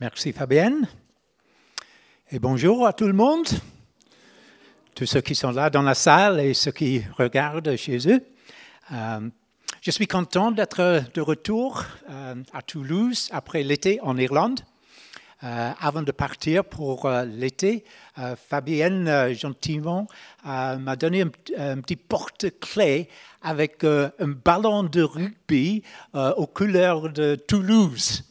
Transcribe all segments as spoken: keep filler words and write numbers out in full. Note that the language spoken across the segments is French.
Merci Fabienne. Et bonjour à tout le monde, tous ceux qui sont là dans la salle et ceux qui regardent chez eux. Euh, je suis content d'être de retour euh, à Toulouse après l'été en Irlande. Euh, avant de partir pour euh, l'été, euh, Fabienne, euh, gentiment, euh, m'a donné un, un petit porte-clés avec euh, un ballon de rugby euh, aux couleurs de Toulouse.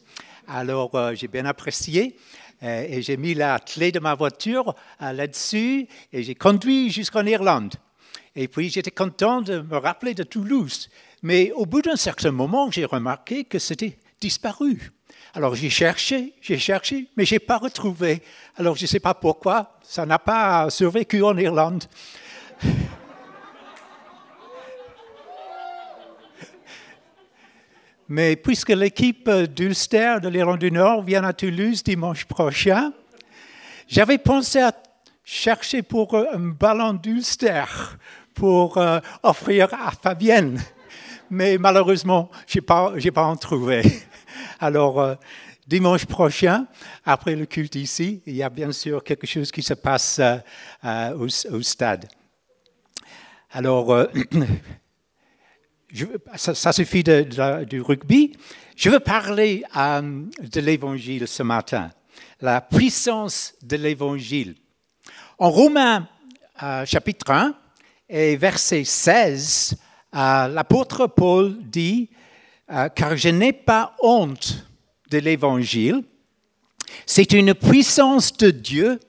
Alors, euh, j'ai bien apprécié euh, et j'ai mis la clé de ma voiture euh, là-dessus et j'ai conduit jusqu'en Irlande. Et puis, j'étais content de me rappeler de Toulouse. Mais au bout d'un certain moment, j'ai remarqué que c'était disparu. Alors j'ai cherché, j'ai cherché, mais je n'ai pas retrouvé. Alors je ne sais pas pourquoi, ça n'a pas survécu en Irlande. Mais puisque l'équipe d'Ulster de l'Irlande du Nord vient à Toulouse dimanche prochain, j'avais pensé à chercher pour un ballon d'Ulster pour euh, offrir à Fabienne. Mais malheureusement, je n'ai pas, j'ai pas en trouvé. Alors, euh, dimanche prochain, après le culte ici, il y a bien sûr quelque chose qui se passe euh, euh, au, au stade. Alors, euh, je, ça, ça suffit de, de, du rugby. Je veux parler euh, de l'Évangile ce matin, la puissance de l'Évangile. En Romains, euh, chapitre un et verset seize, euh, l'apôtre Paul dit... Car je n'ai pas honte de l'Évangile, c'est une puissance de Dieu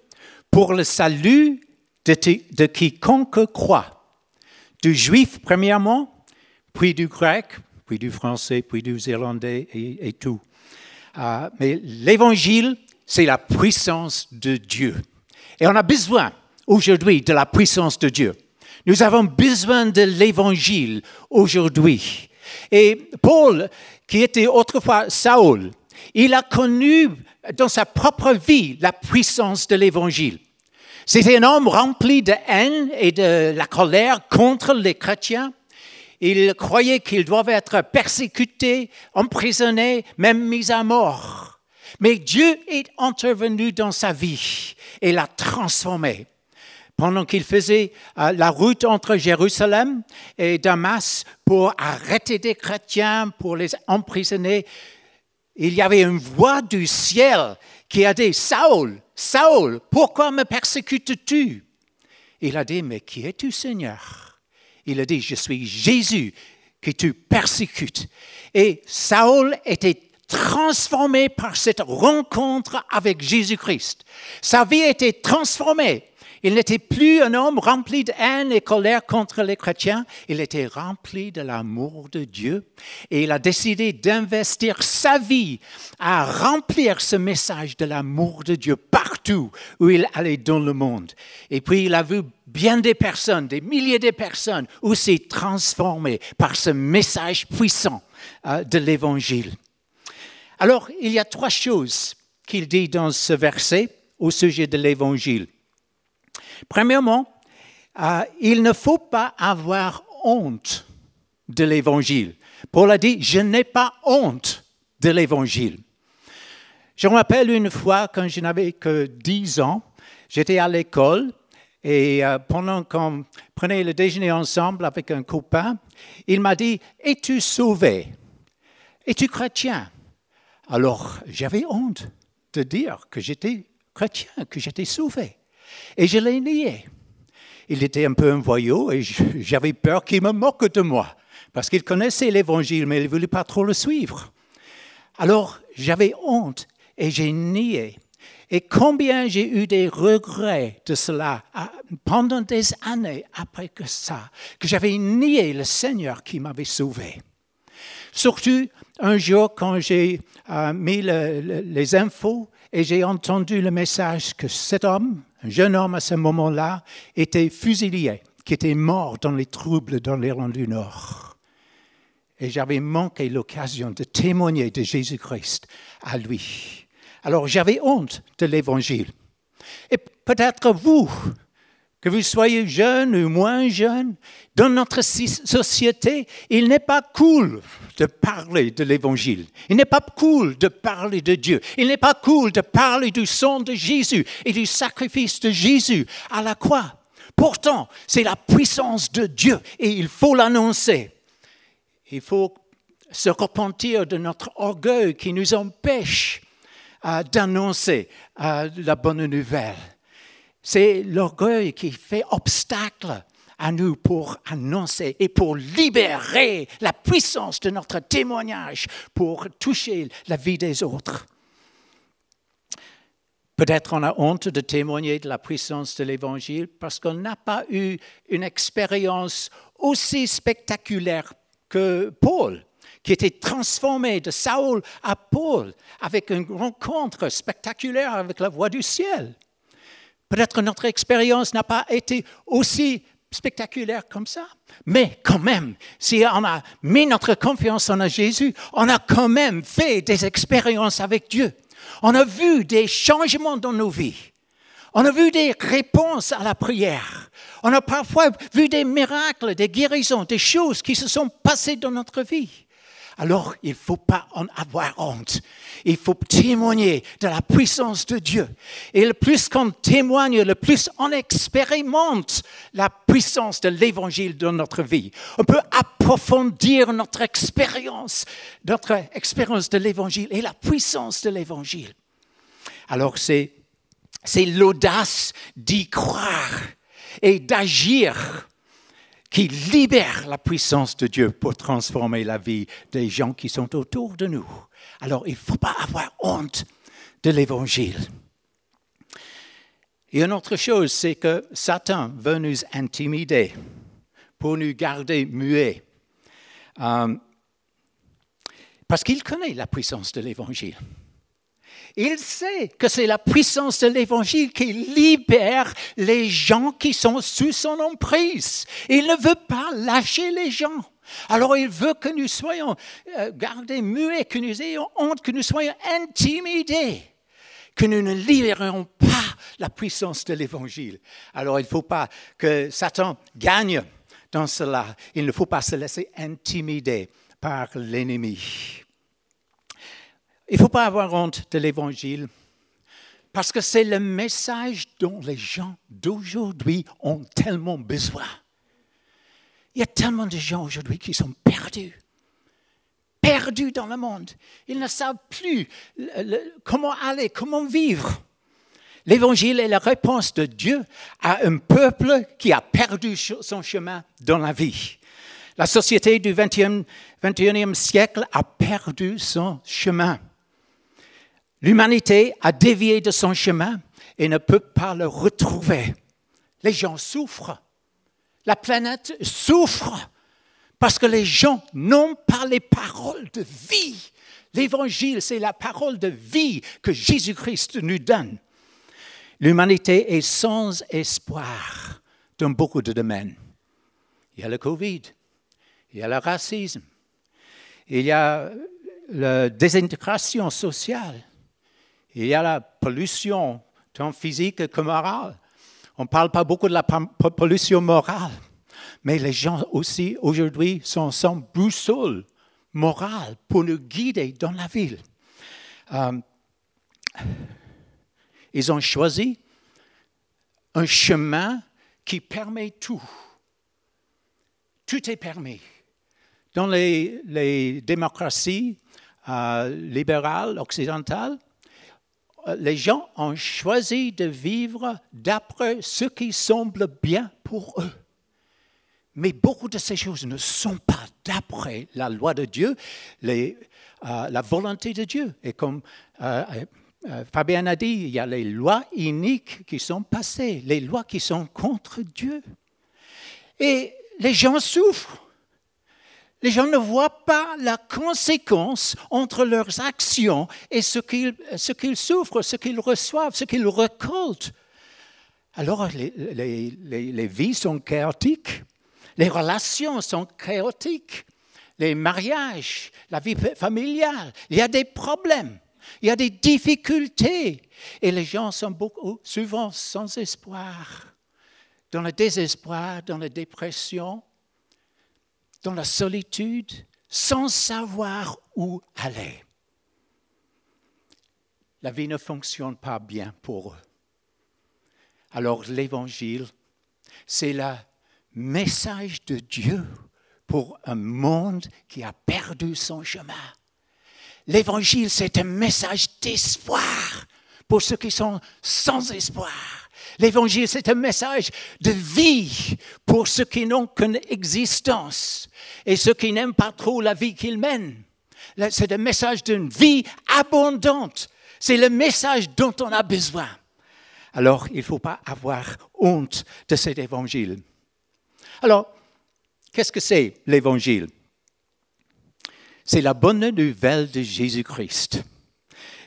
pour le salut de, de quiconque croit, du juif premièrement, puis du grec, puis du français, puis du irlandais et, et tout. Euh, mais l'Évangile, c'est la puissance de Dieu. Et on a besoin aujourd'hui de la puissance de Dieu. Nous avons besoin de l'Évangile aujourd'hui. Et Paul, qui était autrefois Saul, il a connu dans sa propre vie la puissance de l'Évangile. C'était un homme rempli de haine et de la colère contre les chrétiens. Il croyait qu'il devait être persécuté, emprisonné, même mis à mort. Mais Dieu est intervenu dans sa vie et l'a transformé. Pendant qu'il faisait la route entre Jérusalem et Damas pour arrêter des chrétiens, pour les emprisonner, il y avait une voix du ciel qui a dit « Saul, Saul, pourquoi me persécutes-tu » Il a dit « Mais qui es-tu, Seigneur ?» Il a dit « Je suis Jésus que tu persécutes. » Et Saul était transformé par cette rencontre avec Jésus-Christ. Sa vie était transformée. Il n'était plus un homme rempli de haine et colère contre les chrétiens. Il était rempli de l'amour de Dieu. Et il a décidé d'investir sa vie à remplir ce message de l'amour de Dieu partout où il allait dans le monde. Et puis, il a vu bien des personnes, des milliers de personnes, aussi transformées par ce message puissant de l'Évangile. Alors, il y a trois choses qu'il dit dans ce verset au sujet de l'Évangile. Premièrement, euh, il ne faut pas avoir honte de l'Évangile. Paul a dit, je n'ai pas honte de l'Évangile. Je me rappelle une fois, quand je n'avais que dix ans, j'étais à l'école et euh, pendant qu'on prenait le déjeuner ensemble avec un copain, il m'a dit, es-tu sauvé? Es-tu chrétien? Alors, j'avais honte de dire que j'étais chrétien, que j'étais sauvé. Et je l'ai nié. Il était un peu un voyou et j'avais peur qu'il me moque de moi parce qu'il connaissait l'Évangile, mais il ne voulait pas trop le suivre. Alors, j'avais honte et j'ai nié. Et combien j'ai eu des regrets de cela pendant des années après que ça, que j'avais nié le Seigneur qui m'avait sauvé. Surtout, un jour, quand j'ai euh, mis le, le, les infos et j'ai entendu le message que cet homme, un jeune homme à ce moment-là, était fusillé, qui était mort dans les troubles dans l'Irlande du Nord. Et j'avais manqué l'occasion de témoigner de Jésus-Christ à lui. Alors j'avais honte de l'Évangile. Et peut-être vous, que vous soyez jeune ou moins jeune, dans notre société, il n'est pas cool de parler de l'Évangile. Il n'est pas cool de parler de Dieu. Il n'est pas cool de parler du sang de Jésus et du sacrifice de Jésus à la croix. Pourtant, c'est la puissance de Dieu et il faut l'annoncer. Il faut se repentir de notre orgueil qui nous empêche euh, d'annoncer euh, la bonne nouvelle. C'est l'orgueil qui fait obstacle à nous pour annoncer et pour libérer la puissance de notre témoignage pour toucher la vie des autres. Peut-être on a honte de témoigner de la puissance de l'Évangile parce qu'on n'a pas eu une expérience aussi spectaculaire que Paul, qui était transformé de Saul à Paul avec une rencontre spectaculaire avec la voix du ciel. Peut-être que notre expérience n'a pas été aussi spectaculaire comme ça, mais quand même, si on a mis notre confiance en Jésus, on a quand même fait des expériences avec Dieu. On a vu des changements dans nos vies. On a vu des réponses à la prière. On a parfois vu des miracles, des guérisons, des choses qui se sont passées dans notre vie. Alors, il ne faut pas en avoir honte. Il faut témoigner de la puissance de Dieu. Et le plus qu'on témoigne, le plus on expérimente la puissance de l'Évangile dans notre vie. On peut approfondir notre expérience, notre expérience de l'Évangile et la puissance de l'Évangile. Alors, c'est, c'est l'audace d'y croire et d'agir qui libère la puissance de Dieu pour transformer la vie des gens qui sont autour de nous. Alors, il ne faut pas avoir honte de l'Évangile. Et une autre chose, c'est que Satan veut nous intimider pour nous garder muets. Euh, parce qu'il connaît la puissance de l'Évangile. Il sait que c'est la puissance de l'Évangile qui libère les gens qui sont sous son emprise. Il ne veut pas lâcher les gens. Alors il veut que nous soyons gardés muets, que nous ayons honte, que nous soyons intimidés, que nous ne libérons pas la puissance de l'Évangile. Alors il ne faut pas que Satan gagne dans cela. Il ne faut pas se laisser intimider par l'ennemi. Il ne faut pas avoir honte de l'Évangile parce que c'est le message dont les gens d'aujourd'hui ont tellement besoin. Il y a tellement de gens aujourd'hui qui sont perdus, perdus dans le monde. Ils ne savent plus comment aller, comment vivre. L'Évangile est la réponse de Dieu à un peuple qui a perdu son chemin dans la vie. La société du vingt et unième siècle a perdu son chemin. L'humanité a dévié de son chemin et ne peut pas le retrouver. Les gens souffrent. La planète souffre parce que les gens n'ont pas les paroles de vie. L'Évangile, c'est la parole de vie que Jésus-Christ nous donne. L'humanité est sans espoir dans beaucoup de domaines. Il y a le Covid, il y a le racisme, il y a la désintégration sociale. Il y a la pollution, tant physique que morale. On ne parle pas beaucoup de la pollution morale, mais les gens aussi, aujourd'hui, sont sans boussole morale pour nous guider dans la ville. Euh, ils ont choisi un chemin qui permet tout. Tout est permis. Dans les, les démocraties euh, libérales, occidentales, les gens ont choisi de vivre d'après ce qui semble bien pour eux. Mais beaucoup de ces choses ne sont pas d'après la loi de Dieu, les, euh, la volonté de Dieu. Et comme euh, euh, Fabienne a dit, il y a les lois iniques qui sont passées, les lois qui sont contre Dieu. Et les gens souffrent. Les gens ne voient pas la conséquence entre leurs actions et ce qu'ils, ce qu'ils souffrent, ce qu'ils reçoivent, ce qu'ils récoltent. Alors, les, les, les, les vies sont chaotiques, les relations sont chaotiques, les mariages, la vie familiale, il y a des problèmes, il y a des difficultés. Et les gens sont beaucoup, souvent sans espoir. dans le désespoir, dans la dépression, dans la solitude, sans savoir où aller. La vie ne fonctionne pas bien pour eux. Alors l'Évangile, c'est le message de Dieu pour un monde qui a perdu son chemin. L'Évangile, c'est un message d'espoir pour ceux qui sont sans espoir. L'Évangile, c'est un message de vie pour ceux qui n'ont qu'une existence et ceux qui n'aiment pas trop la vie qu'ils mènent. C'est un message d'une vie abondante. C'est le message dont on a besoin. Alors, il ne faut pas avoir honte de cet Évangile. Alors, qu'est-ce que c'est l'Évangile? C'est la bonne nouvelle de Jésus-Christ,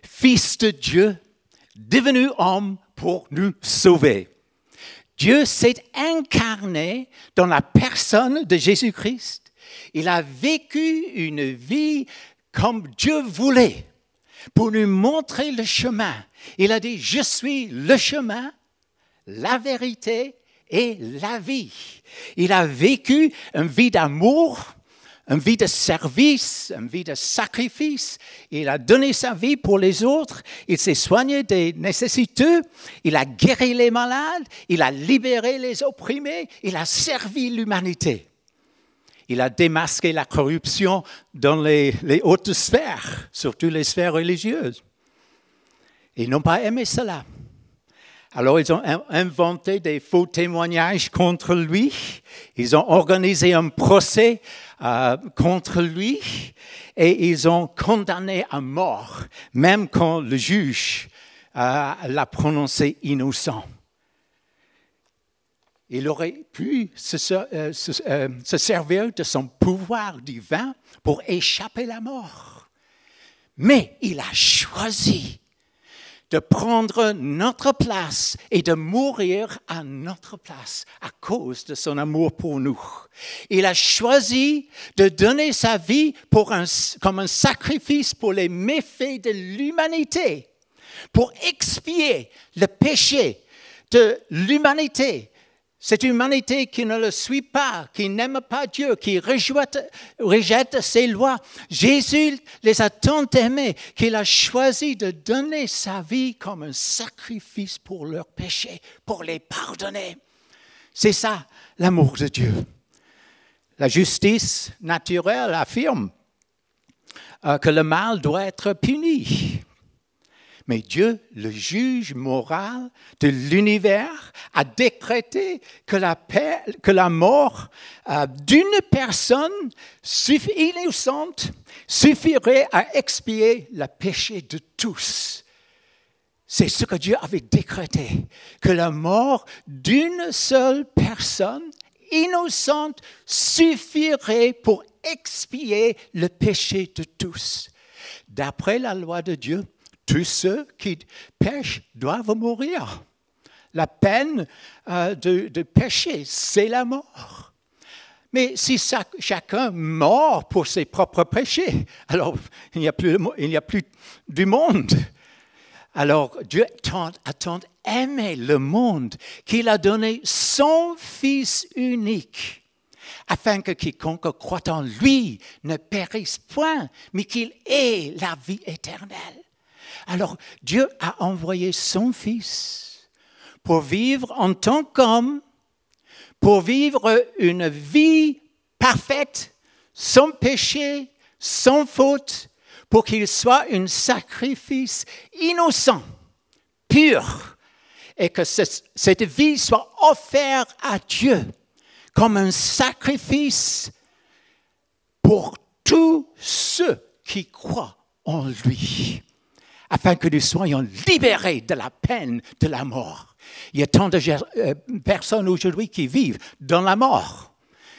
Fils de Dieu, devenu homme, pour nous sauver. Dieu s'est incarné dans la personne de Jésus-Christ. Il a vécu une vie comme Dieu voulait pour nous montrer le chemin. Il a dit, je suis le chemin, la vérité et la vie. Il a vécu une vie d'amour, une vie de service, une vie de sacrifice. Il a donné sa vie pour les autres. Il s'est soigné des nécessiteux. Il a guéri les malades. Il a libéré les opprimés. Il a servi l'humanité. Il a démasqué la corruption dans les, les hautes sphères, surtout les sphères religieuses. Ils n'ont pas aimé cela. Alors, ils ont inventé des faux témoignages contre lui. Ils ont organisé un procès euh, contre lui et ils ont condamné à mort, même quand le juge euh, l'a prononcé innocent. Il aurait pu se, euh, se, euh, se servir de son pouvoir divin pour échapper à la mort. Mais il a choisi de prendre notre place et de mourir à notre place à cause de son amour pour nous. Il a choisi de donner sa vie pour un, comme un sacrifice pour les méfaits de l'humanité, pour expier le péché de l'humanité. Cette humanité qui ne le suit pas, qui n'aime pas Dieu, qui rejette, rejette ses lois. Jésus les a tant aimés qu'il a choisi de donner sa vie comme un sacrifice pour leurs péchés, pour les pardonner. C'est ça, l'amour de Dieu. La justice naturelle affirme que le mal doit être puni. Mais Dieu, le juge moral de l'univers, a décrété que la, paix, que la mort euh, d'une personne innocente suffirait à expier le péché de tous. C'est ce que Dieu avait décrété, que la mort d'une seule personne innocente suffirait pour expier le péché de tous. D'après la loi de Dieu, tous ceux qui pêchent doivent mourir. La peine euh, de, de péché, c'est la mort. Mais si ça, chacun meurt pour ses propres péchés, alors il n'y a plus, il n'y a plus du monde. Alors Dieu a tant aimé le monde qu'il a donné son Fils unique, afin que quiconque croit en lui ne périsse point, mais qu'il ait la vie éternelle. Alors, Dieu a envoyé son Fils pour vivre en tant qu'homme, pour vivre une vie parfaite, sans péché, sans faute, pour qu'il soit un sacrifice innocent, pur, et que ce, cette vie soit offerte à Dieu comme un sacrifice pour tous ceux qui croient en lui, afin que nous soyons libérés de la peine de la mort. Il y a tant de personnes aujourd'hui qui vivent dans la mort,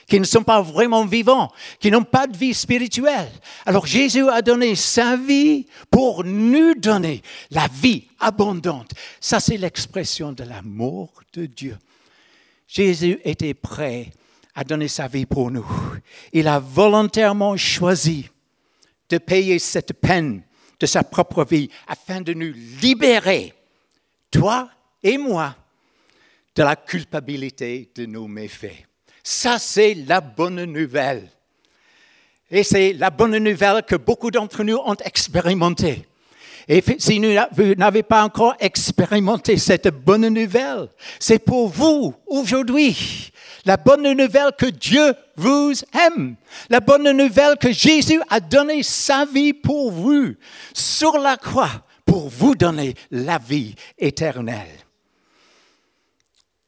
qui ne sont pas vraiment vivants, qui n'ont pas de vie spirituelle. Alors Jésus a donné sa vie pour nous donner la vie abondante. Ça, c'est l'expression de l'amour de Dieu. Jésus était prêt à donner sa vie pour nous. Il a volontairement choisi de payer cette peine de sa propre vie, afin de nous libérer, toi et moi, de la culpabilité de nos méfaits. Ça, c'est la bonne nouvelle. Et c'est la bonne nouvelle que beaucoup d'entre nous ont expérimentée. Et si vous n'avez pas encore expérimenté cette bonne nouvelle, c'est pour vous aujourd'hui. La bonne nouvelle que Dieu vous aime. La bonne nouvelle que Jésus a donné sa vie pour vous, sur la croix, pour vous donner la vie éternelle.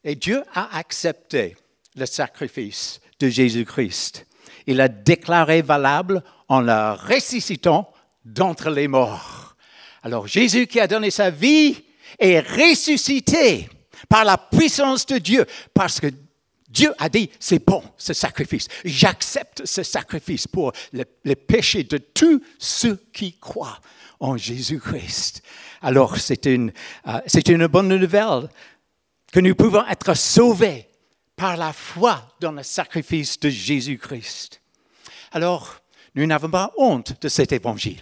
Et Dieu a accepté le sacrifice de Jésus-Christ. Il l'a déclaré valable en le ressuscitant d'entre les morts. Alors Jésus qui a donné sa vie est ressuscité par la puissance de Dieu, parce que Dieu a dit, c'est bon ce sacrifice, j'accepte ce sacrifice pour le, le péché de tous ceux qui croient en Jésus-Christ. Alors c'est une, euh, c'est une bonne nouvelle que nous pouvons être sauvés par la foi dans le sacrifice de Jésus-Christ. Alors nous n'avons pas honte de cet évangile.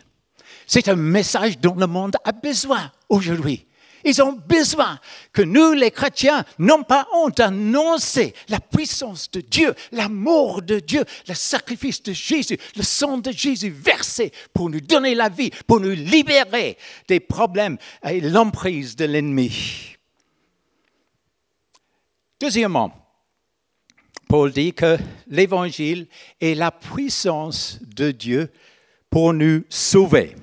C'est un message dont le monde a besoin aujourd'hui. Ils ont besoin que nous, les chrétiens, n'ayons pas honte d'annoncer la puissance de Dieu, l'amour de Dieu, le sacrifice de Jésus, le sang de Jésus versé pour nous donner la vie, pour nous libérer des problèmes et l'emprise de l'ennemi. Deuxièmement, Paul dit que l'Évangile est la puissance de Dieu pour nous sauver.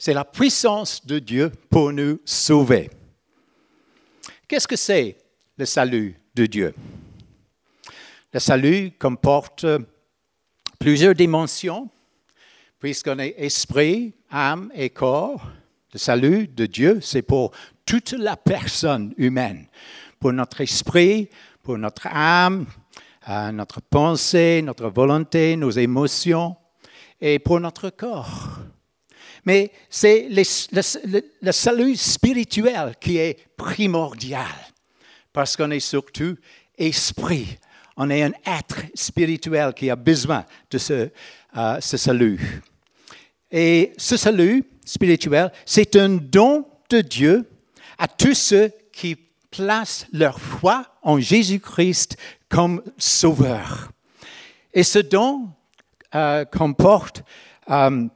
C'est la puissance de Dieu pour nous sauver. Qu'est-ce que c'est le salut de Dieu? Le salut comporte plusieurs dimensions, puisqu'on est esprit, âme et corps. Le salut de Dieu, c'est pour toute la personne humaine, pour notre esprit, pour notre âme, notre pensée, notre volonté, nos émotions et pour notre corps. Mais c'est les, le, le, le salut spirituel qui est primordial, parce qu'on est surtout esprit. On est un être spirituel qui a besoin de ce, euh, ce salut. Et ce salut spirituel, c'est un don de Dieu à tous ceux qui placent leur foi en Jésus-Christ comme sauveur. Et ce don euh, comporte euh,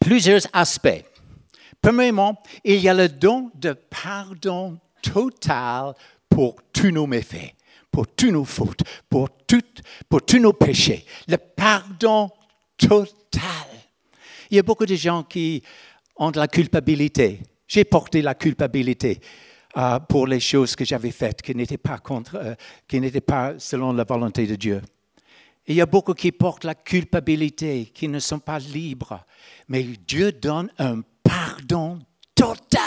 plusieurs aspects. Premièrement, il y a le don de pardon total pour tous nos méfaits, pour toutes nos fautes, pour, tout, pour tous nos péchés. Le pardon total. Il y a beaucoup de gens qui ont de la culpabilité. J'ai porté la culpabilité euh, pour les choses que j'avais faites, qui n'étaient pas, contre, euh, qui n'étaient pas selon la volonté de Dieu. Il y a beaucoup qui portent la culpabilité, qui ne sont pas libres. Mais Dieu donne un pardon total.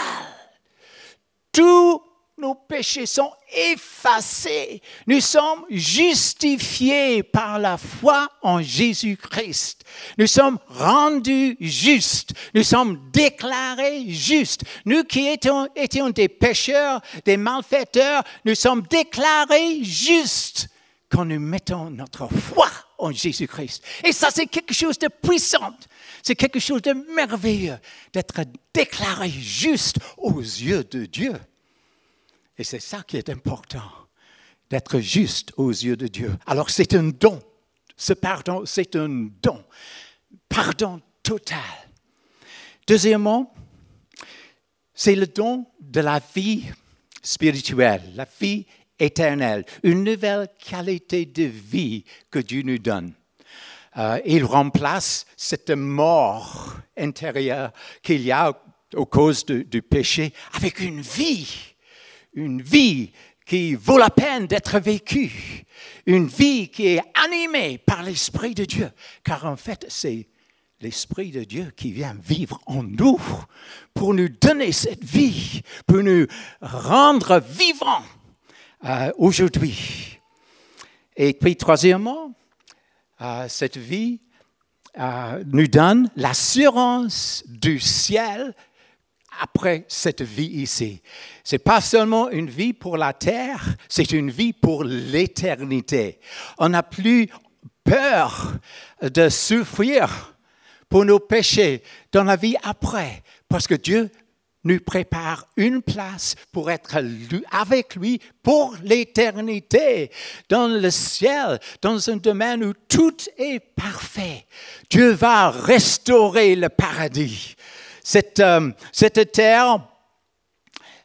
Tous nos péchés sont effacés. Nous sommes justifiés par la foi en Jésus-Christ. Nous sommes rendus justes. Nous sommes déclarés justes. Nous qui étions, étions des pécheurs, des malfaiteurs, nous sommes déclarés justes quand nous mettons notre foi en Jésus-Christ. Et ça, c'est quelque chose de puissant. C'est quelque chose de merveilleux d'être déclaré juste aux yeux de Dieu. Et c'est ça qui est important, d'être juste aux yeux de Dieu. Alors, c'est un don. Ce pardon, c'est un don. Pardon total. Deuxièmement, c'est le don de la vie spirituelle, la vie éternelle, une nouvelle qualité de vie que Dieu nous donne. Euh, il remplace cette mort intérieure qu'il y a aux causes du péché avec une vie, une vie qui vaut la peine d'être vécue, une vie qui est animée par l'Esprit de Dieu, car en fait, c'est l'Esprit de Dieu qui vient vivre en nous pour nous donner cette vie, pour nous rendre vivants. Euh, aujourd'hui. Et puis, troisièmement, euh, cette vie euh, nous donne l'assurance du ciel après cette vie ici. Ce n'est pas seulement une vie pour la terre, c'est une vie pour l'éternité. On n'a plus peur de souffrir pour nos péchés dans la vie après, parce que Dieu nous prépare une place pour être avec lui pour l'éternité, dans le ciel, dans un domaine où tout est parfait. Dieu va restaurer le paradis. Cette, euh, cette terre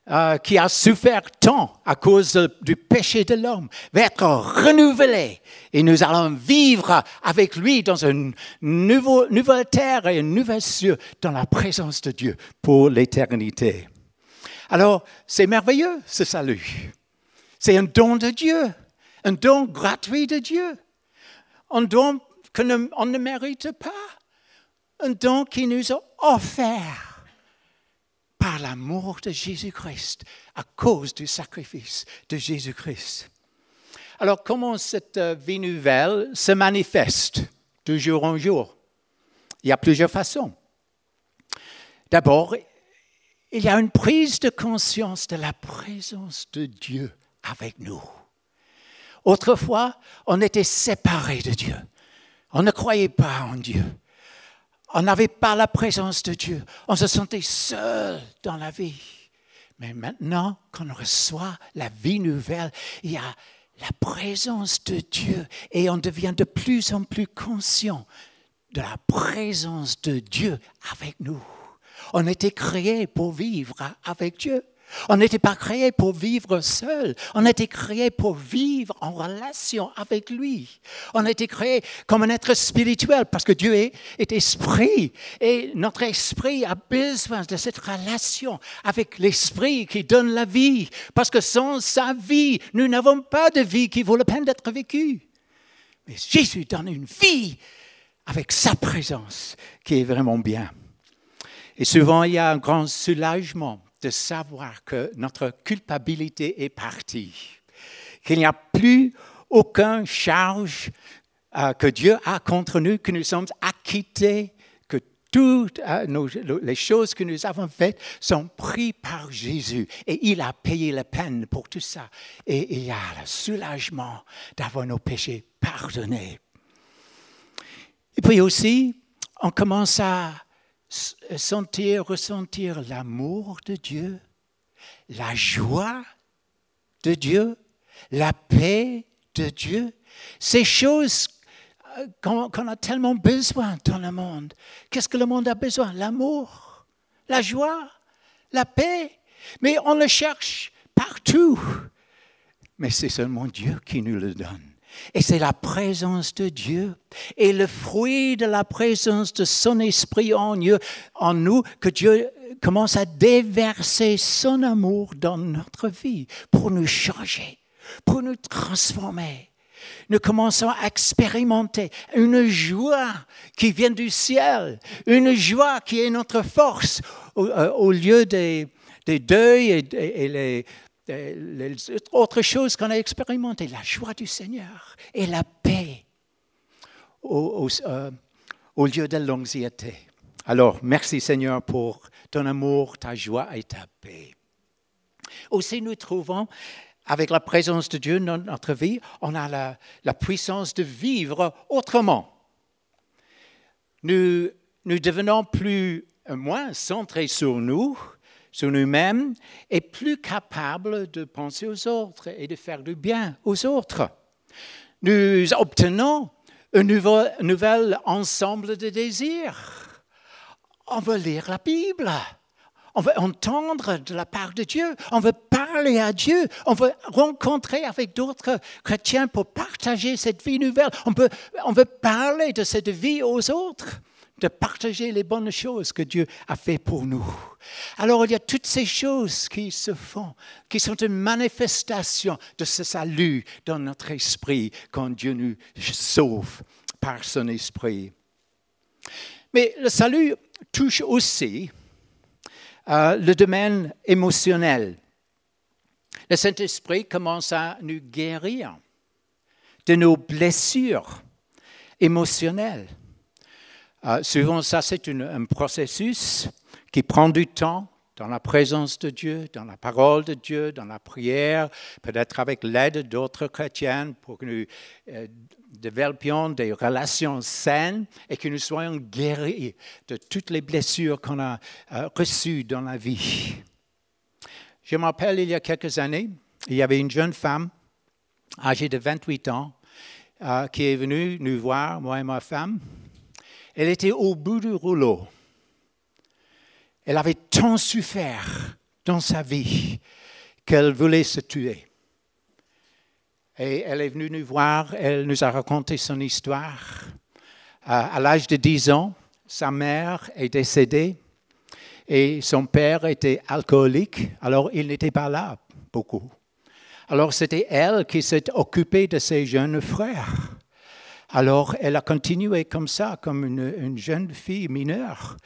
euh, qui a souffert tant à cause de, du péché de l'homme va être renouvelée et nous allons vivre avec lui dans une nouveau, nouvelle terre et un nouvel ciel dans la présence de Dieu pour l'éternité. Alors, c'est merveilleux ce salut. C'est un don de Dieu, un don gratuit de Dieu, un don qu'on ne mérite pas. Un don qui nous est offert par l'amour de Jésus-Christ, à cause du sacrifice de Jésus-Christ. Alors, comment cette vie nouvelle se manifeste de jour en jour? Il y a plusieurs façons. D'abord, il y a une prise de conscience de la présence de Dieu avec nous. Autrefois, on était séparés de Dieu. On ne croyait pas en Dieu. On n'avait pas la présence de Dieu. On se sentait seul dans la vie. Mais maintenant qu'on reçoit la vie nouvelle, il y a la présence de Dieu et on devient de plus en plus conscient de la présence de Dieu avec nous. On était créés pour vivre avec Dieu. On n'était pas créés pour vivre seul. On était créés pour vivre en relation avec lui. On était créés comme un être spirituel parce que Dieu est, est esprit. Et notre esprit a besoin de cette relation avec l'esprit qui donne la vie. Parce que sans sa vie, nous n'avons pas de vie qui vaut la peine d'être vécue. Mais Jésus donne une vie avec sa présence qui est vraiment bien. Et souvent, il y a un grand soulagement de savoir que notre culpabilité est partie, qu'il n'y a plus aucune charge euh, que Dieu a contre nous, que nous sommes acquittés, que toutes euh, nos, les choses que nous avons faites sont prises par Jésus. Et il a payé la peine pour tout ça. Et il y a le soulagement d'avoir nos péchés pardonnés. Et puis aussi, on commence à sentir, ressentir l'amour de Dieu, la joie de Dieu, la paix de Dieu. Ces choses qu'on, qu'on a tellement besoin dans le monde. Qu'est-ce que le monde a besoin? L'amour, la joie, la paix. Mais on le cherche partout. Mais c'est seulement Dieu qui nous le donne. Et c'est la présence de Dieu et le fruit de la présence de son esprit en nous que Dieu commence à déverser son amour dans notre vie pour nous changer, pour nous transformer. Nous commençons à expérimenter une joie qui vient du ciel, une joie qui est notre force au, au lieu des, des deuils et, et, et les... les autres choses qu'on a expérimentées, la joie du Seigneur et la paix au, au, euh, au lieu de l'anxiété. Alors, merci Seigneur pour ton amour, ta joie et ta paix. Aussi, nous trouvons, avec la présence de Dieu dans notre vie, on a la, la puissance de vivre autrement. Nous, nous devenons plus, moins centrés sur nous, sur nous-mêmes, est plus capable de penser aux autres et de faire du bien aux autres. Nous obtenons un nouvel, nouvel ensemble de désirs. On veut lire la Bible, on veut entendre de la part de Dieu, on veut parler à Dieu, on veut rencontrer avec d'autres chrétiens pour partager cette vie nouvelle, on, peut, on veut parler de cette vie aux autres, de partager les bonnes choses que Dieu a fait pour nous. Alors, il y a toutes ces choses qui se font, qui sont une manifestation de ce salut dans notre esprit quand Dieu nous sauve par son esprit. Mais le salut touche aussi euh, le domaine émotionnel. Le Saint-Esprit commence à nous guérir de nos blessures émotionnelles. Euh, souvent, ça, c'est une, un processus qui prend du temps dans la présence de Dieu, dans la parole de Dieu, dans la prière, peut-être avec l'aide d'autres chrétiens pour que nous euh, développions des relations saines et que nous soyons guéris de toutes les blessures qu'on a euh, reçues dans la vie. Je me rappelle, il y a quelques années, il y avait une jeune femme âgée de vingt-huit ans euh, qui est venue nous voir, moi et ma femme. Elle était au bout du rouleau. Elle avait tant souffert dans sa vie qu'elle voulait se tuer. Et elle est venue nous voir, elle nous a raconté son histoire. À l'âge de dix ans, sa mère est décédée et son père était alcoolique, alors il n'était pas là beaucoup. Alors c'était elle qui s'est occupée de ses jeunes frères. Alors, elle a continué comme ça, comme une, une jeune fille mineure.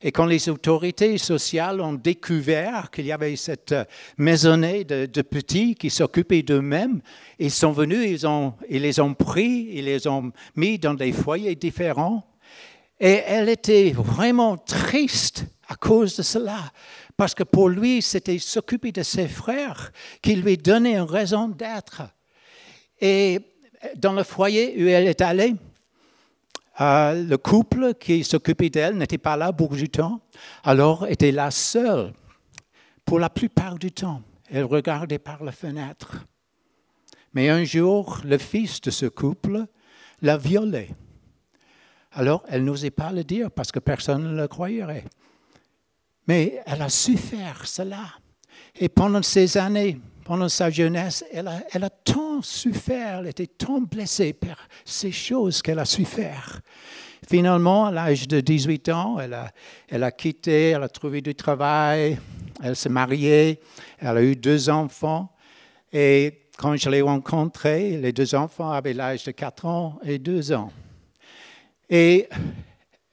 Et quand les autorités sociales ont découvert qu'il y avait cette maisonnée de, de petits qui s'occupaient d'eux-mêmes, ils sont venus, ils, ont, ils les ont pris, ils les ont mis dans des foyers différents. Et elle était vraiment triste à cause de cela, parce que pour lui, c'était s'occuper de ses frères qui lui donnait une raison d'être. Et dans le foyer où elle est allée, euh, le couple qui s'occupait d'elle n'était pas là beaucoup du temps, alors était là seule pour la plupart du temps. Elle regardait par la fenêtre. Mais un jour, le fils de ce couple l'a violée. Alors, elle n'osait pas le dire parce que personne ne le croirait. Mais elle a souffert cela. Et pendant ces années, pendant sa jeunesse, elle a, elle a tant souffert, elle était tant blessée par ces choses qu'elle a souffert. Finalement, à l'âge de dix-huit ans, elle a, elle a quitté, elle a trouvé du travail, elle s'est mariée, elle a eu deux enfants. Et quand je l'ai rencontrée, les deux enfants avaient l'âge de quatre ans et deux ans. Et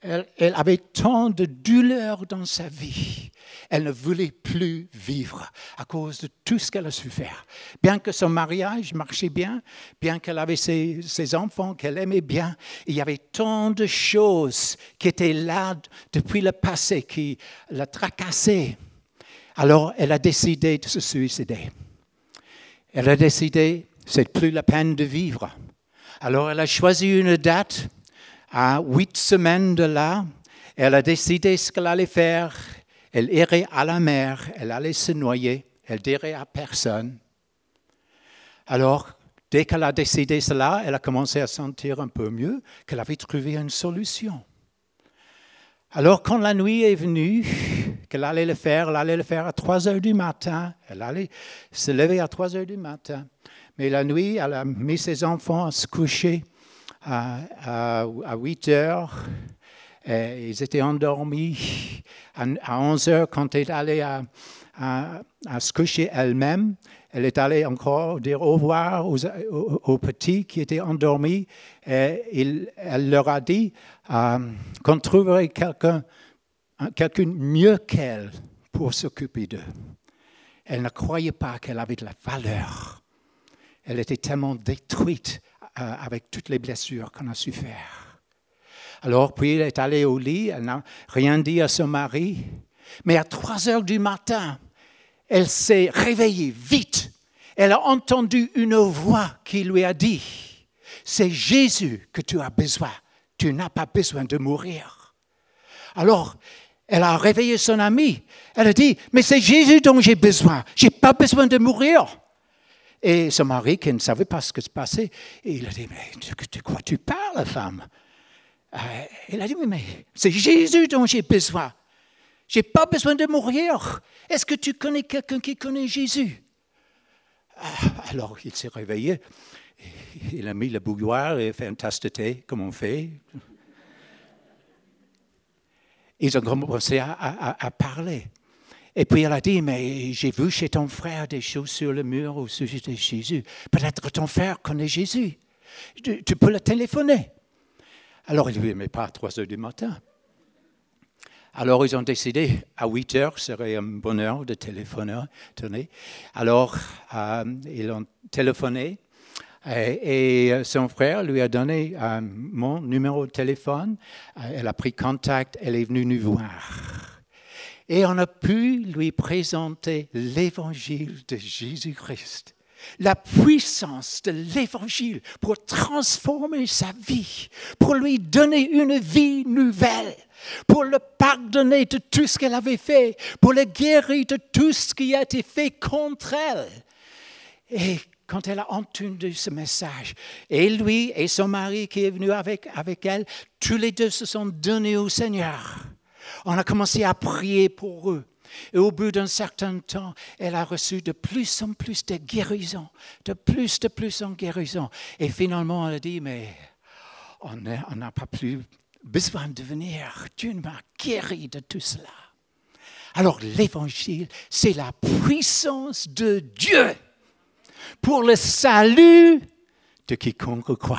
elle, elle avait tant de douleur dans sa vie. Elle ne voulait plus vivre à cause de tout ce qu'elle a souffert. Bien que son mariage marchait bien, bien qu'elle avait ses, ses enfants qu'elle aimait bien, il y avait tant de choses qui étaient là depuis le passé, qui la tracassaient. Alors, elle a décidé de se suicider. Elle a décidé, c'est plus la peine de vivre. Alors, elle a choisi une date à huit semaines de là. Elle a décidé ce qu'elle allait faire. Elle irait à la mer, elle allait se noyer, elle dirait à personne. Alors, dès qu'elle a décidé cela, elle a commencé à sentir un peu mieux qu'elle avait trouvé une solution. Alors, quand la nuit est venue, qu'elle allait le faire, elle allait le faire à trois heures du matin, elle allait se lever à trois heures du matin. Mais la nuit, elle a mis ses enfants à se coucher à, à, à huit heures. Et ils étaient endormis. À onze heures, quand elle est allée à, à, à se coucher elle-même, elle est allée encore dire au revoir aux, aux, aux petits qui étaient endormis. Et il, elle leur a dit euh, qu'on trouverait quelqu'un, quelqu'un mieux qu'elle pour s'occuper d'eux. Elle ne croyait pas qu'elle avait de la valeur. Elle était tellement détruite euh, avec toutes les blessures qu'on a souffert. Alors, puis elle est allée au lit, elle n'a rien dit à son mari. Mais à trois heures du matin, elle s'est réveillée vite. Elle a entendu une voix qui lui a dit, « C'est Jésus que tu as besoin, tu n'as pas besoin de mourir. » Alors, elle a réveillé son ami. Elle a dit, « Mais c'est Jésus dont j'ai besoin, je n'ai pas besoin de mourir. » Et son mari, qui ne savait pas ce qui se passait, il a dit, « Mais de quoi tu parles, femme ? » Euh, elle a dit, mais c'est Jésus dont j'ai besoin. Je n'ai pas besoin de mourir. Est-ce que tu connais quelqu'un qui connaît Jésus? Alors, il s'est réveillé. Il a mis le bouilloire et fait un tasse de thé, comme on fait. Ils ont commencé à, à, à parler. Et puis, elle a dit, mais j'ai vu chez ton frère des choses sur le mur au sujet de Jésus. Peut-être que ton frère connaît Jésus. Tu, tu peux le téléphoner. Alors, il ne lui, mais pas à trois heures du matin. Alors, ils ont décidé, à huit heures, serait une bonne heure de téléphoner. Alors, euh, ils ont téléphoné et, et son frère lui a donné euh, mon numéro de téléphone. Elle a pris contact, elle est venue nous voir. Et on a pu lui présenter l'évangile de Jésus-Christ. La puissance de l'évangile pour transformer sa vie, pour lui donner une vie nouvelle, pour le pardonner de tout ce qu'elle avait fait, pour le guérir de tout ce qui a été fait contre elle. Et quand elle a entendu ce message, et lui et son mari qui est venu avec, avec elle, tous les deux se sont donnés au Seigneur. On a commencé à prier pour eux. Et au bout d'un certain temps, elle a reçu de plus en plus de guérisons, de plus de plus en guérisons. Et finalement, elle a dit, mais on n'a pas plus besoin de venir. Dieu m'a guéri de tout cela. Alors l'évangile, c'est la puissance de Dieu pour le salut de quiconque croit.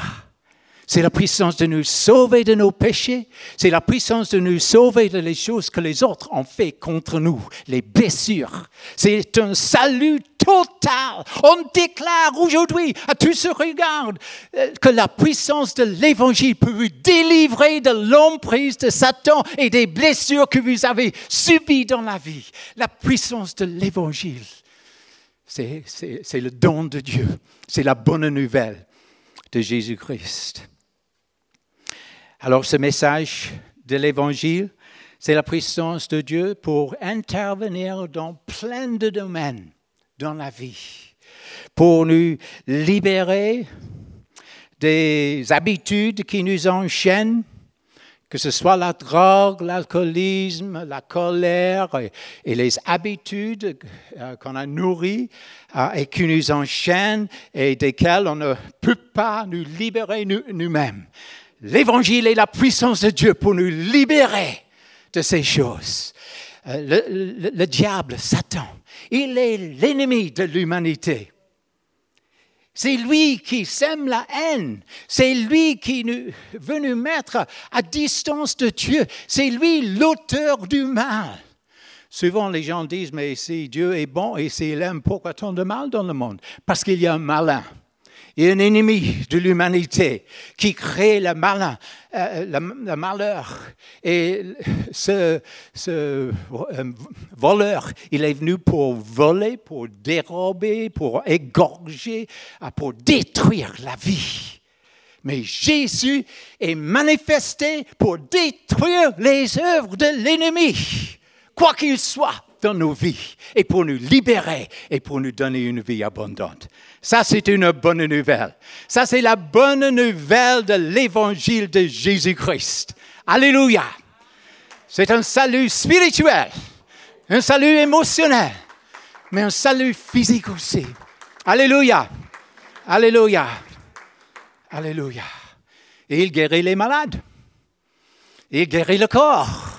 C'est la puissance de nous sauver de nos péchés. C'est la puissance de nous sauver de les choses que les autres ont fait contre nous, les blessures. C'est un salut total. On déclare aujourd'hui à tous ceux qui regardent que la puissance de l'évangile peut vous délivrer de l'emprise de Satan et des blessures que vous avez subies dans la vie. La puissance de l'évangile, c'est, c'est, c'est le don de Dieu. C'est la bonne nouvelle de Jésus-Christ. Alors, ce message de l'Évangile, c'est la puissance de Dieu pour intervenir dans plein de domaines dans la vie, pour nous libérer des habitudes qui nous enchaînent, que ce soit la drogue, l'alcoolisme, la colère et, et les habitudes euh, qu'on a nourries euh, et qui nous enchaînent et desquelles on ne peut pas nous libérer nous, nous-mêmes. L'Évangile est la puissance de Dieu pour nous libérer de ces choses. Euh, le, le, le diable, Satan, il est l'ennemi de l'humanité. C'est lui qui sème la haine. C'est lui qui nous, veut nous mettre à distance de Dieu. C'est lui l'auteur du mal. Souvent, les gens disent, mais si Dieu est bon et s'il aime, pourquoi tant de mal dans le monde? Parce qu'il y a un malin. Il y a un ennemi de l'humanité qui crée le malin, euh, le, le malheur. Et ce, ce euh, voleur, il est venu pour voler, pour dérober, pour égorger, pour détruire la vie. Mais Jésus est manifesté pour détruire les œuvres de l'ennemi, quoi qu'il soit dans nos vies, et pour nous libérer, et pour nous donner une vie abondante. Ça, c'est une bonne nouvelle. Ça, c'est la bonne nouvelle de l'Évangile de Jésus-Christ. Alléluia! C'est un salut spirituel, un salut émotionnel, mais un salut physique aussi. Alléluia! Alléluia! Alléluia! Et il guérit les malades. Il guérit le corps.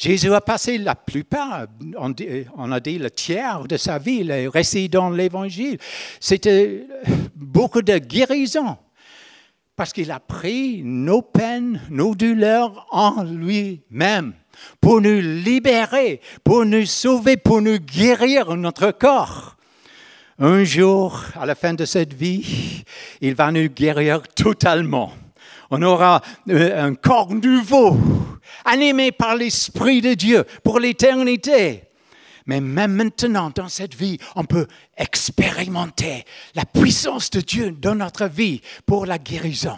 Jésus a passé la plupart, on, dit, on a dit le tiers de sa vie, les récits dans l'Évangile. C'était beaucoup de guérisons parce qu'il a pris nos peines, nos douleurs en lui-même pour nous libérer, pour nous sauver, pour nous guérir notre corps. Un jour, à la fin de cette vie, il va nous guérir totalement. On aura un corps nouveau, animé par l'Esprit de Dieu pour l'éternité. Mais même maintenant, dans cette vie, on peut expérimenter la puissance de Dieu dans notre vie pour la guérison.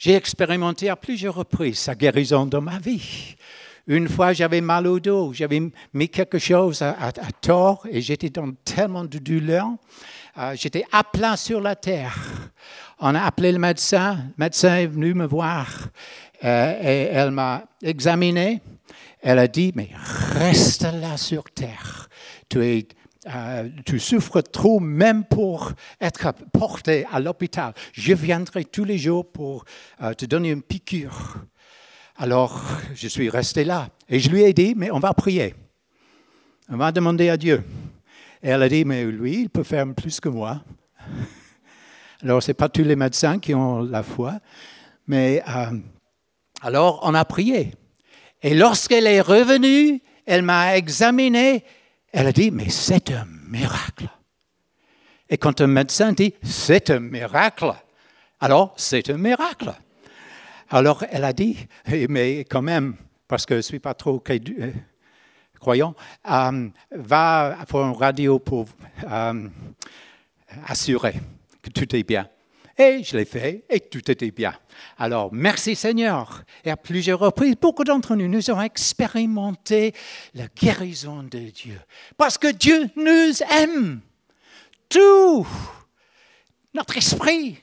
J'ai expérimenté à plusieurs reprises sa guérison dans ma vie. Une fois, j'avais mal au dos, j'avais mis quelque chose à, à, à tort et j'étais dans tellement de douleur. Euh, j'étais à plat sur la terre. On a appelé le médecin. Le médecin est venu me voir euh, et elle m'a examiné. Elle a dit, mais reste là sur terre. Tu, es, euh, tu souffres trop même pour être porté à l'hôpital. Je viendrai tous les jours pour euh, te donner une piqûre. Alors, je suis resté là. Et je lui ai dit, mais on va prier. On va demander à Dieu. Et elle a dit, mais lui, il peut faire plus que moi. Alors, ce n'est pas tous les médecins qui ont la foi. Mais euh, alors, on a prié. Et lorsqu'elle est revenue, elle m'a examiné. Elle a dit, mais c'est un miracle. Et quand un médecin dit, c'est un miracle, alors c'est un miracle. Alors, elle a dit, mais quand même, parce que je ne suis pas trop croyant, euh, va pour une radio pour euh, assurer que tout est bien. Et je l'ai fait, et tout était bien. Alors, merci Seigneur. Et à plusieurs reprises, beaucoup d'entre nous, nous avons expérimenté la guérison de Dieu. Parce que Dieu nous aime. Tout, notre esprit,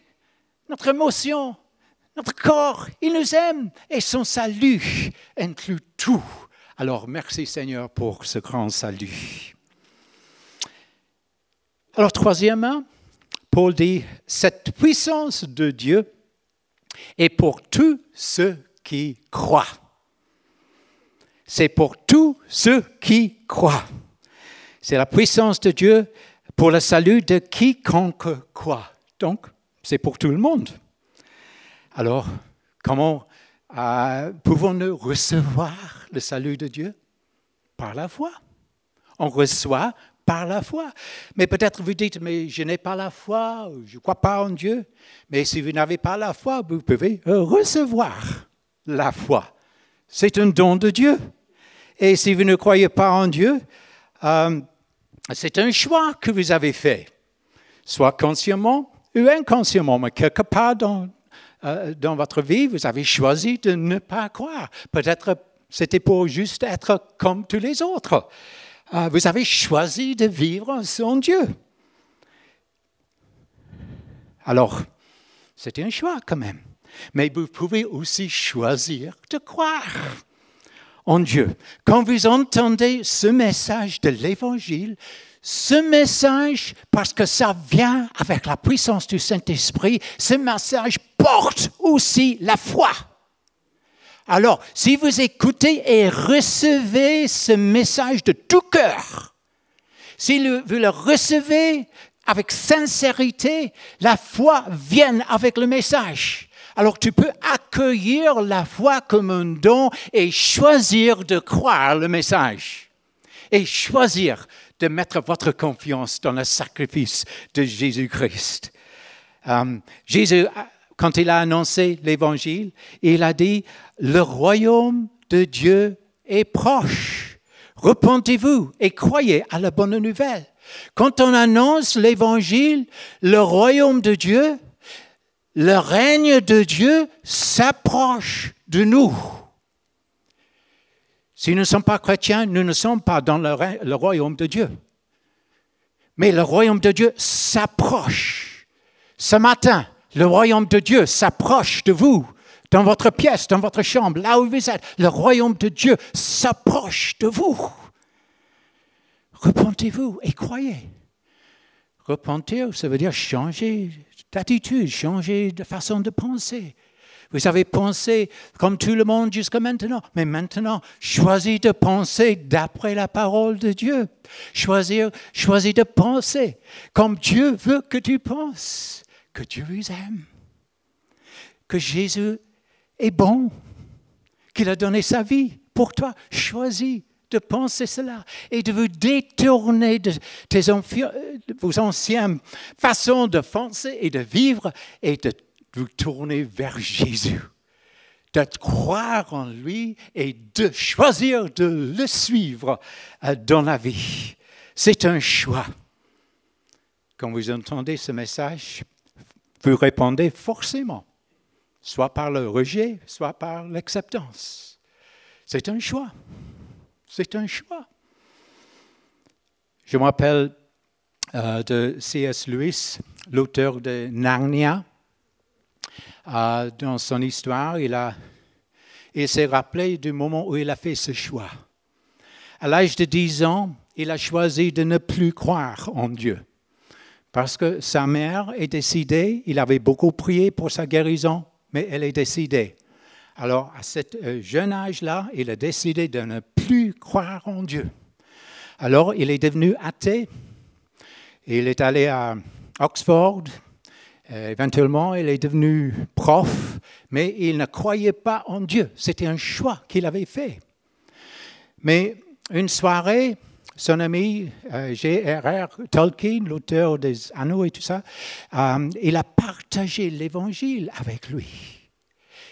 notre émotion, notre corps, il nous aime. Et son salut inclut tout. Alors, merci Seigneur pour ce grand salut. Alors, troisièmement, Paul dit, cette puissance de Dieu est pour tous ceux qui croient. C'est pour tous ceux qui croient. C'est la puissance de Dieu pour le salut de quiconque croit. Donc, c'est pour tout le monde. Alors, comment euh, pouvons-nous recevoir le salut de Dieu? Par la foi. On reçoit par la foi. Mais peut-être vous dites, mais je n'ai pas la foi, je ne crois pas en Dieu. Mais si vous n'avez pas la foi, vous pouvez recevoir la foi. C'est un don de Dieu. Et si vous ne croyez pas en Dieu, euh, c'est un choix que vous avez fait, soit consciemment ou inconsciemment, mais quelque part dans, euh, dans votre vie, vous avez choisi de ne pas croire. Peut-être c'était pour juste être comme tous les autres. Vous avez choisi de vivre sans Dieu. Alors, c'était un choix quand même. Mais vous pouvez aussi choisir de croire en Dieu. Quand vous entendez ce message de l'Évangile, ce message, parce que ça vient avec la puissance du Saint-Esprit, ce message porte aussi la foi. Alors, si vous écoutez et recevez ce message de tout cœur, si le, vous le recevez avec sincérité, la foi vient avec le message. Alors, tu peux accueillir la foi comme un don et choisir de croire le message. Et choisir de mettre votre confiance dans le sacrifice de Jésus-Christ. Euh, Jésus... Quand il a annoncé l'Évangile, il a dit, le royaume de Dieu est proche. Repentez-vous et croyez à la bonne nouvelle. Quand on annonce l'Évangile, le royaume de Dieu, le règne de Dieu s'approche de nous. Si nous ne sommes pas chrétiens, nous ne sommes pas dans le, ré- le royaume de Dieu. Mais le royaume de Dieu s'approche. Ce matin, le royaume de Dieu s'approche de vous, dans votre pièce, dans votre chambre, là où vous êtes. Le royaume de Dieu s'approche de vous. Repentez-vous et croyez. Repentir, ça veut dire changer d'attitude, changer de façon de penser. Vous avez pensé comme tout le monde jusqu'à maintenant, mais maintenant, choisissez de penser d'après la parole de Dieu. Choisir, choisissez de penser comme Dieu veut que tu penses. Que Dieu vous aime, que Jésus est bon, qu'il a donné sa vie pour toi. Choisis de penser cela et de vous détourner de, tes enfi- de vos anciennes façons de penser et de vivre et de vous tourner vers Jésus, de croire en lui et de choisir de le suivre dans la vie. C'est un choix. Quand vous entendez ce message, vous répondez forcément, soit par le rejet, soit par l'acceptance. C'est un choix. C'est un choix. Je me rappelle euh, de C S Lewis, l'auteur de Narnia. Euh, dans son histoire, il, a, il s'est rappelé du moment où il a fait ce choix. À l'âge de dix ans, il a choisi de ne plus croire en Dieu. Parce que sa mère est décédée, il avait beaucoup prié pour sa guérison, mais elle est décédée. Alors, à ce jeune âge-là, il a décidé de ne plus croire en Dieu. Alors, il est devenu athée. Il est allé à Oxford. Éventuellement, il est devenu prof, mais il ne croyait pas en Dieu. C'était un choix qu'il avait fait. Mais une soirée, son ami euh, J R R Tolkien, l'auteur des Anneaux et tout ça, euh, il a partagé l'Évangile avec lui.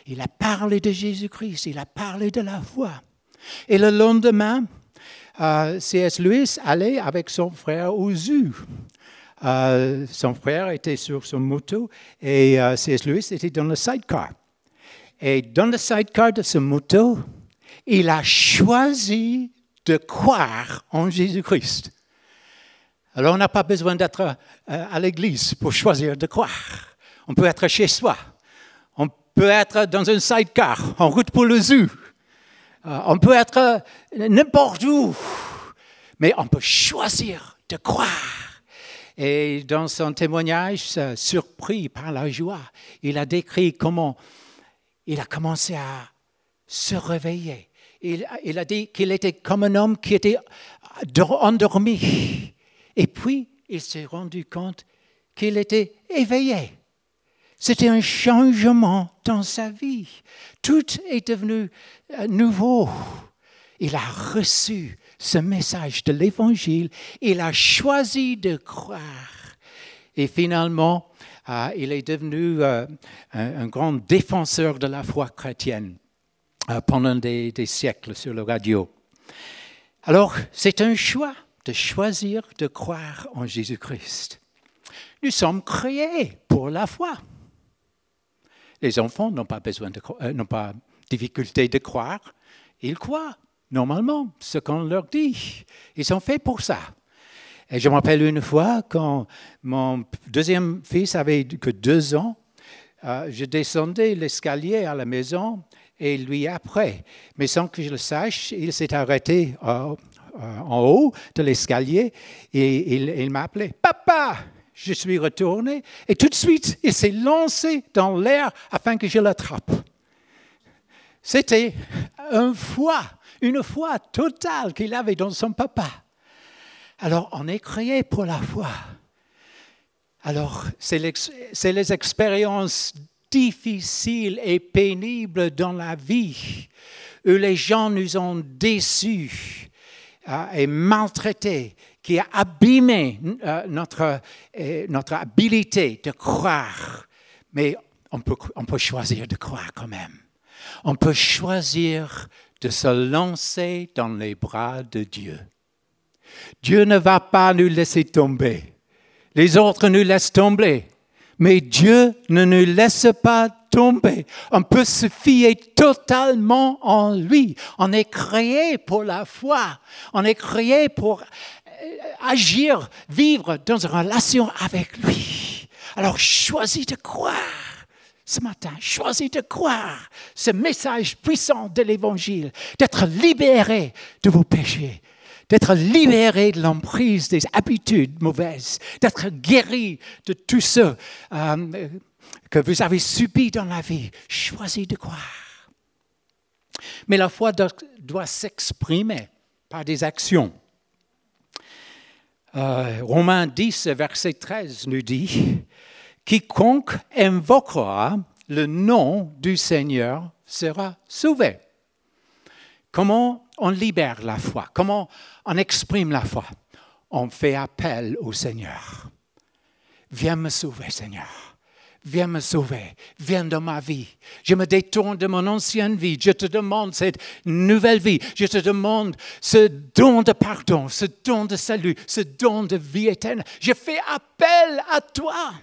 Il a parlé de Jésus-Christ, il a parlé de la foi. Et le lendemain, euh, C S. Lewis allait avec son frère au zoo. Euh, son frère était sur son moto et euh, C S. Lewis était dans le sidecar. Et dans le sidecar de ce moto, il a choisi de croire en Jésus-Christ. Alors, on n'a pas besoin d'être à l'église pour choisir de croire. On peut être chez soi. On peut être dans un sidecar, en route pour le zoo. On peut être n'importe où. Mais on peut choisir de croire. Et dans son témoignage, surpris par la joie, il a décrit comment il a commencé à se réveiller. Il, il a dit qu'il était comme un homme qui était endormi. Et puis, il s'est rendu compte qu'il était éveillé. C'était un changement dans sa vie. Tout est devenu nouveau. Il a reçu ce message de l'Évangile. Il a choisi de croire. Et finalement, euh, il est devenu euh, un, un grand défenseur de la foi chrétienne euh, pendant des, des siècles sur la radio. Alors, c'est un choix de choisir de croire en Jésus-Christ. Nous sommes créés pour la foi. Les enfants n'ont pas besoin de cro- euh, n'ont pas difficulté de croire. Ils croient normalement ce qu'on leur dit. Ils sont faits pour ça. Et je me rappelle une fois quand mon deuxième fils avait que deux ans, euh, je descendais l'escalier à la maison et lui après. Mais sans que je le sache, il s'est arrêté euh, euh, en haut de l'escalier et il, il m'a appelé « Papa !» Je suis retourné et tout de suite, il s'est lancé dans l'air afin que je l'attrape. C'était une foi, une foi totale qu'il avait dans son papa. Alors, on est créé pour la foi. Alors, c'est les expériences difficiles et pénibles dans la vie où les gens nous ont déçus et maltraités, qui a abîmé notre, notre habilité de croire. Mais on peut, on peut choisir de croire quand même. On peut choisir de se lancer dans les bras de Dieu. Dieu ne va pas nous laisser tomber. Les autres nous laissent tomber. Mais Dieu ne nous laisse pas tomber. On peut se fier totalement en lui. On est créé pour la foi. On est créé pour agir, vivre dans une relation avec lui. Alors, choisis de croire ce matin, choisis de croire ce message puissant de l'Évangile, d'être libéré de vos péchés, d'être libéré de l'emprise des habitudes mauvaises, d'être guéri de tout ce euh, que vous avez subi dans la vie. Choisis de croire. Mais la foi doit, doit s'exprimer par des actions. Euh, Romain dix, verset treize nous dit « Quiconque invoquera le nom du Seigneur sera sauvé. » Comment on libère la foi? Comment on exprime la foi? On fait appel au Seigneur. « Viens me sauver, Seigneur. Viens me sauver. Viens dans ma vie. Je me détourne de mon ancienne vie. Je te demande cette nouvelle vie. Je te demande ce don de pardon, ce don de salut, ce don de vie éternelle. Je fais appel à toi. »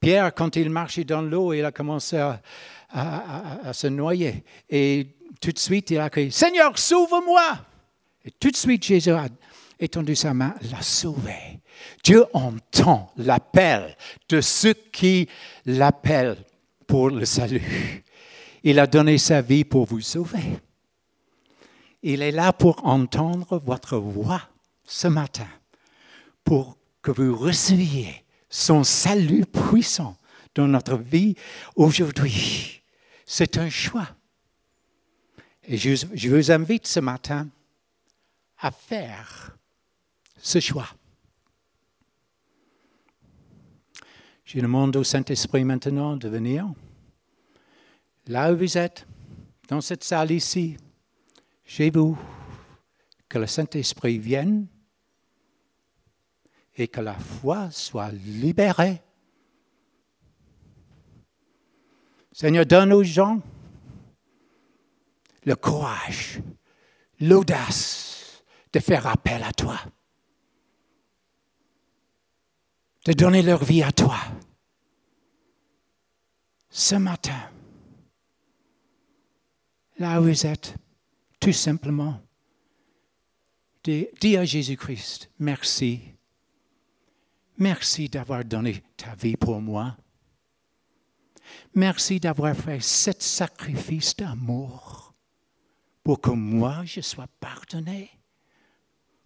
Pierre, quand il marchait dans l'eau, il a commencé à, à, à, à se noyer. Et tout de suite, il a crié « Seigneur, sauve-moi » Et tout de suite, Jésus a étendu sa main, l'a sauvé. Dieu entend l'appel de ceux qui l'appellent pour le salut. Il a donné sa vie pour vous sauver. Il est là pour entendre votre voix ce matin, pour que vous receviez son salut puissant dans notre vie aujourd'hui. C'est un choix. Et je, je vous invite ce matin à faire ce choix. Je demande au Saint-Esprit maintenant de venir. Là où vous êtes, dans cette salle ici, chez vous, que le Saint-Esprit vienne et que la foi soit libérée. Seigneur, donne aux gens le courage l'audace de faire appel à toi, de donner leur vie à toi. Ce matin, là où vous êtes, tout simplement, dis à Jésus-Christ, merci. Merci d'avoir donné ta vie pour moi. Merci d'avoir fait ce sacrifice d'amour pour que moi, je sois pardonné,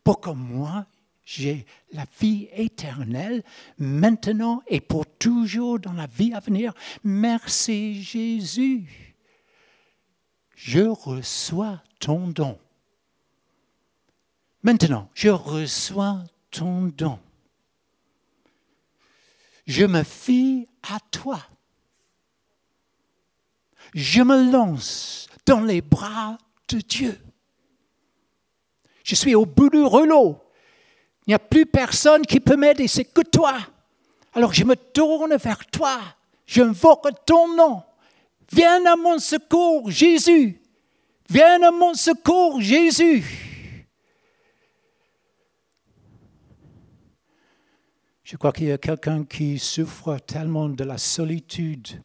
pour que moi, j'ai la vie éternelle maintenant et pour toujours dans la vie à venir. Merci Jésus. Je reçois ton don. Maintenant, je reçois ton don. Je me fie à toi. Je me lance dans les bras de Dieu. Je suis au bout du rouleau. Il n'y a plus personne qui peut m'aider, c'est que toi. Alors je me tourne vers toi. J'invoque ton nom. Viens à mon secours, Jésus. Viens à mon secours, Jésus. Je crois qu'il y a quelqu'un qui souffre tellement de la solitude.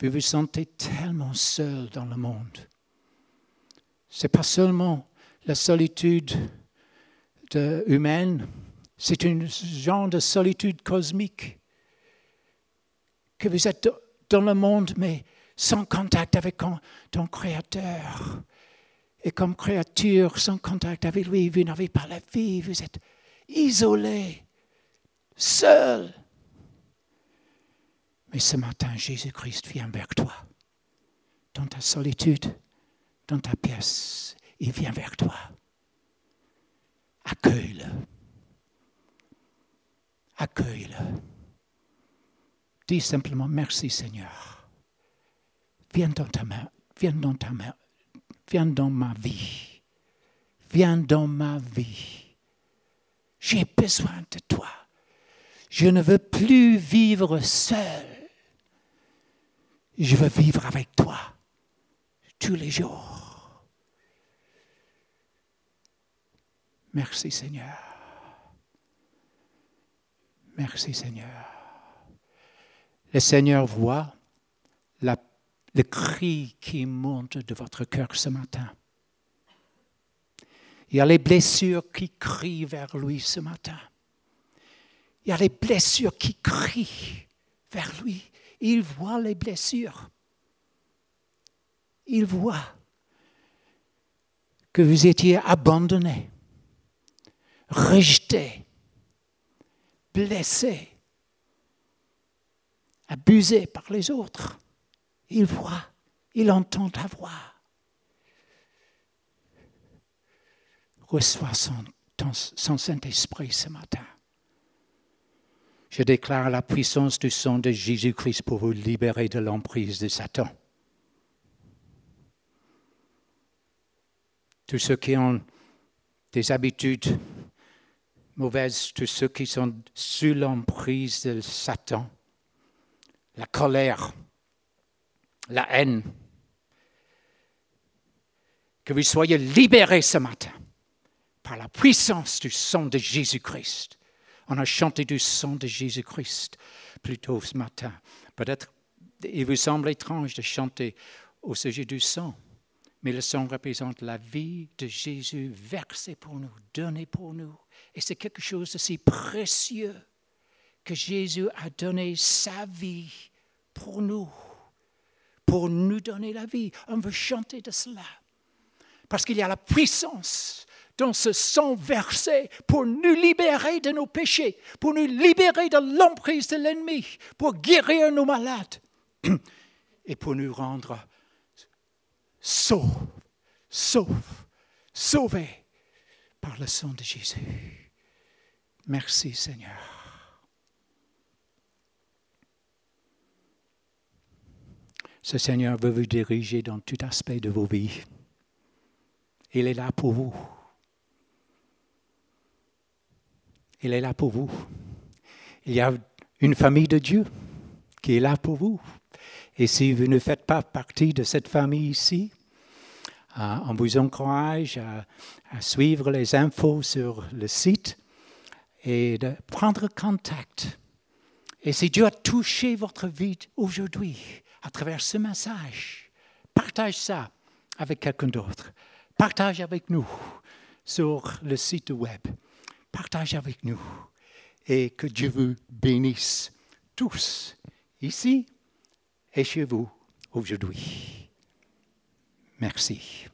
Vous vous sentez tellement seul dans le monde. Ce n'est pas seulement la solitude de, humaine, c'est un genre de solitude cosmique. Que vous êtes dans le monde, mais sans contact avec ton Créateur. Et comme créature, sans contact avec lui, vous n'avez pas la vie, vous êtes isolé. Seul. Mais ce matin, Jésus-Christ vient vers toi. Dans ta solitude, dans ta pièce, il vient vers toi. Accueille-le. Accueille-le. Dis simplement, merci Seigneur. Viens dans ta main, viens dans ta main, viens dans ma vie. Viens dans ma vie. J'ai besoin de toi. Je ne veux plus vivre seul. Je veux vivre avec toi tous les jours. Merci Seigneur. Merci Seigneur. Le Seigneur voit la, le cri qui monte de votre cœur ce matin. Il y a les blessures qui crient vers lui ce matin. Il y a les blessures qui crient vers lui. Il voit les blessures. Il voit que vous étiez abandonné, rejeté, blessé, abusé par les autres. Il voit, il entend ta voix. Reçois son, son Saint-Esprit ce matin. Je déclare la puissance du sang de Jésus-Christ pour vous libérer de l'emprise de Satan. Tous ceux qui ont des habitudes mauvaises, tous ceux qui sont sous l'emprise de Satan, la colère, la haine, que vous soyez libérés ce matin par la puissance du sang de Jésus-Christ. On a chanté du sang de Jésus-Christ plus tôt ce matin. Peut-être il vous semble étrange de chanter au sujet du sang, mais le sang représente la vie de Jésus versée pour nous, donnée pour nous. Et c'est quelque chose de si précieux que Jésus a donné sa vie pour nous, pour nous donner la vie. On veut chanter de cela parce qu'il y a la puissance dans ce sang versé pour nous libérer de nos péchés, pour nous libérer de l'emprise de l'ennemi, pour guérir nos malades et pour nous rendre sauves, sauves, sauvés par le sang de Jésus. Merci Seigneur. Ce Seigneur veut vous diriger dans tout aspect de vos vies. Il est là pour vous. Il est là pour vous. Il y a une famille de Dieu qui est là pour vous. Et si vous ne faites pas partie de cette famille ici, Euh, on vous encourage à, à suivre les infos sur le site et de prendre contact. Et si Dieu a touché votre vie aujourd'hui à travers ce message, partage ça avec quelqu'un d'autre. Partage avec nous sur le site web. Partage avec nous. Et que Dieu vous bénisse tous, ici et chez vous, aujourd'hui. Merci.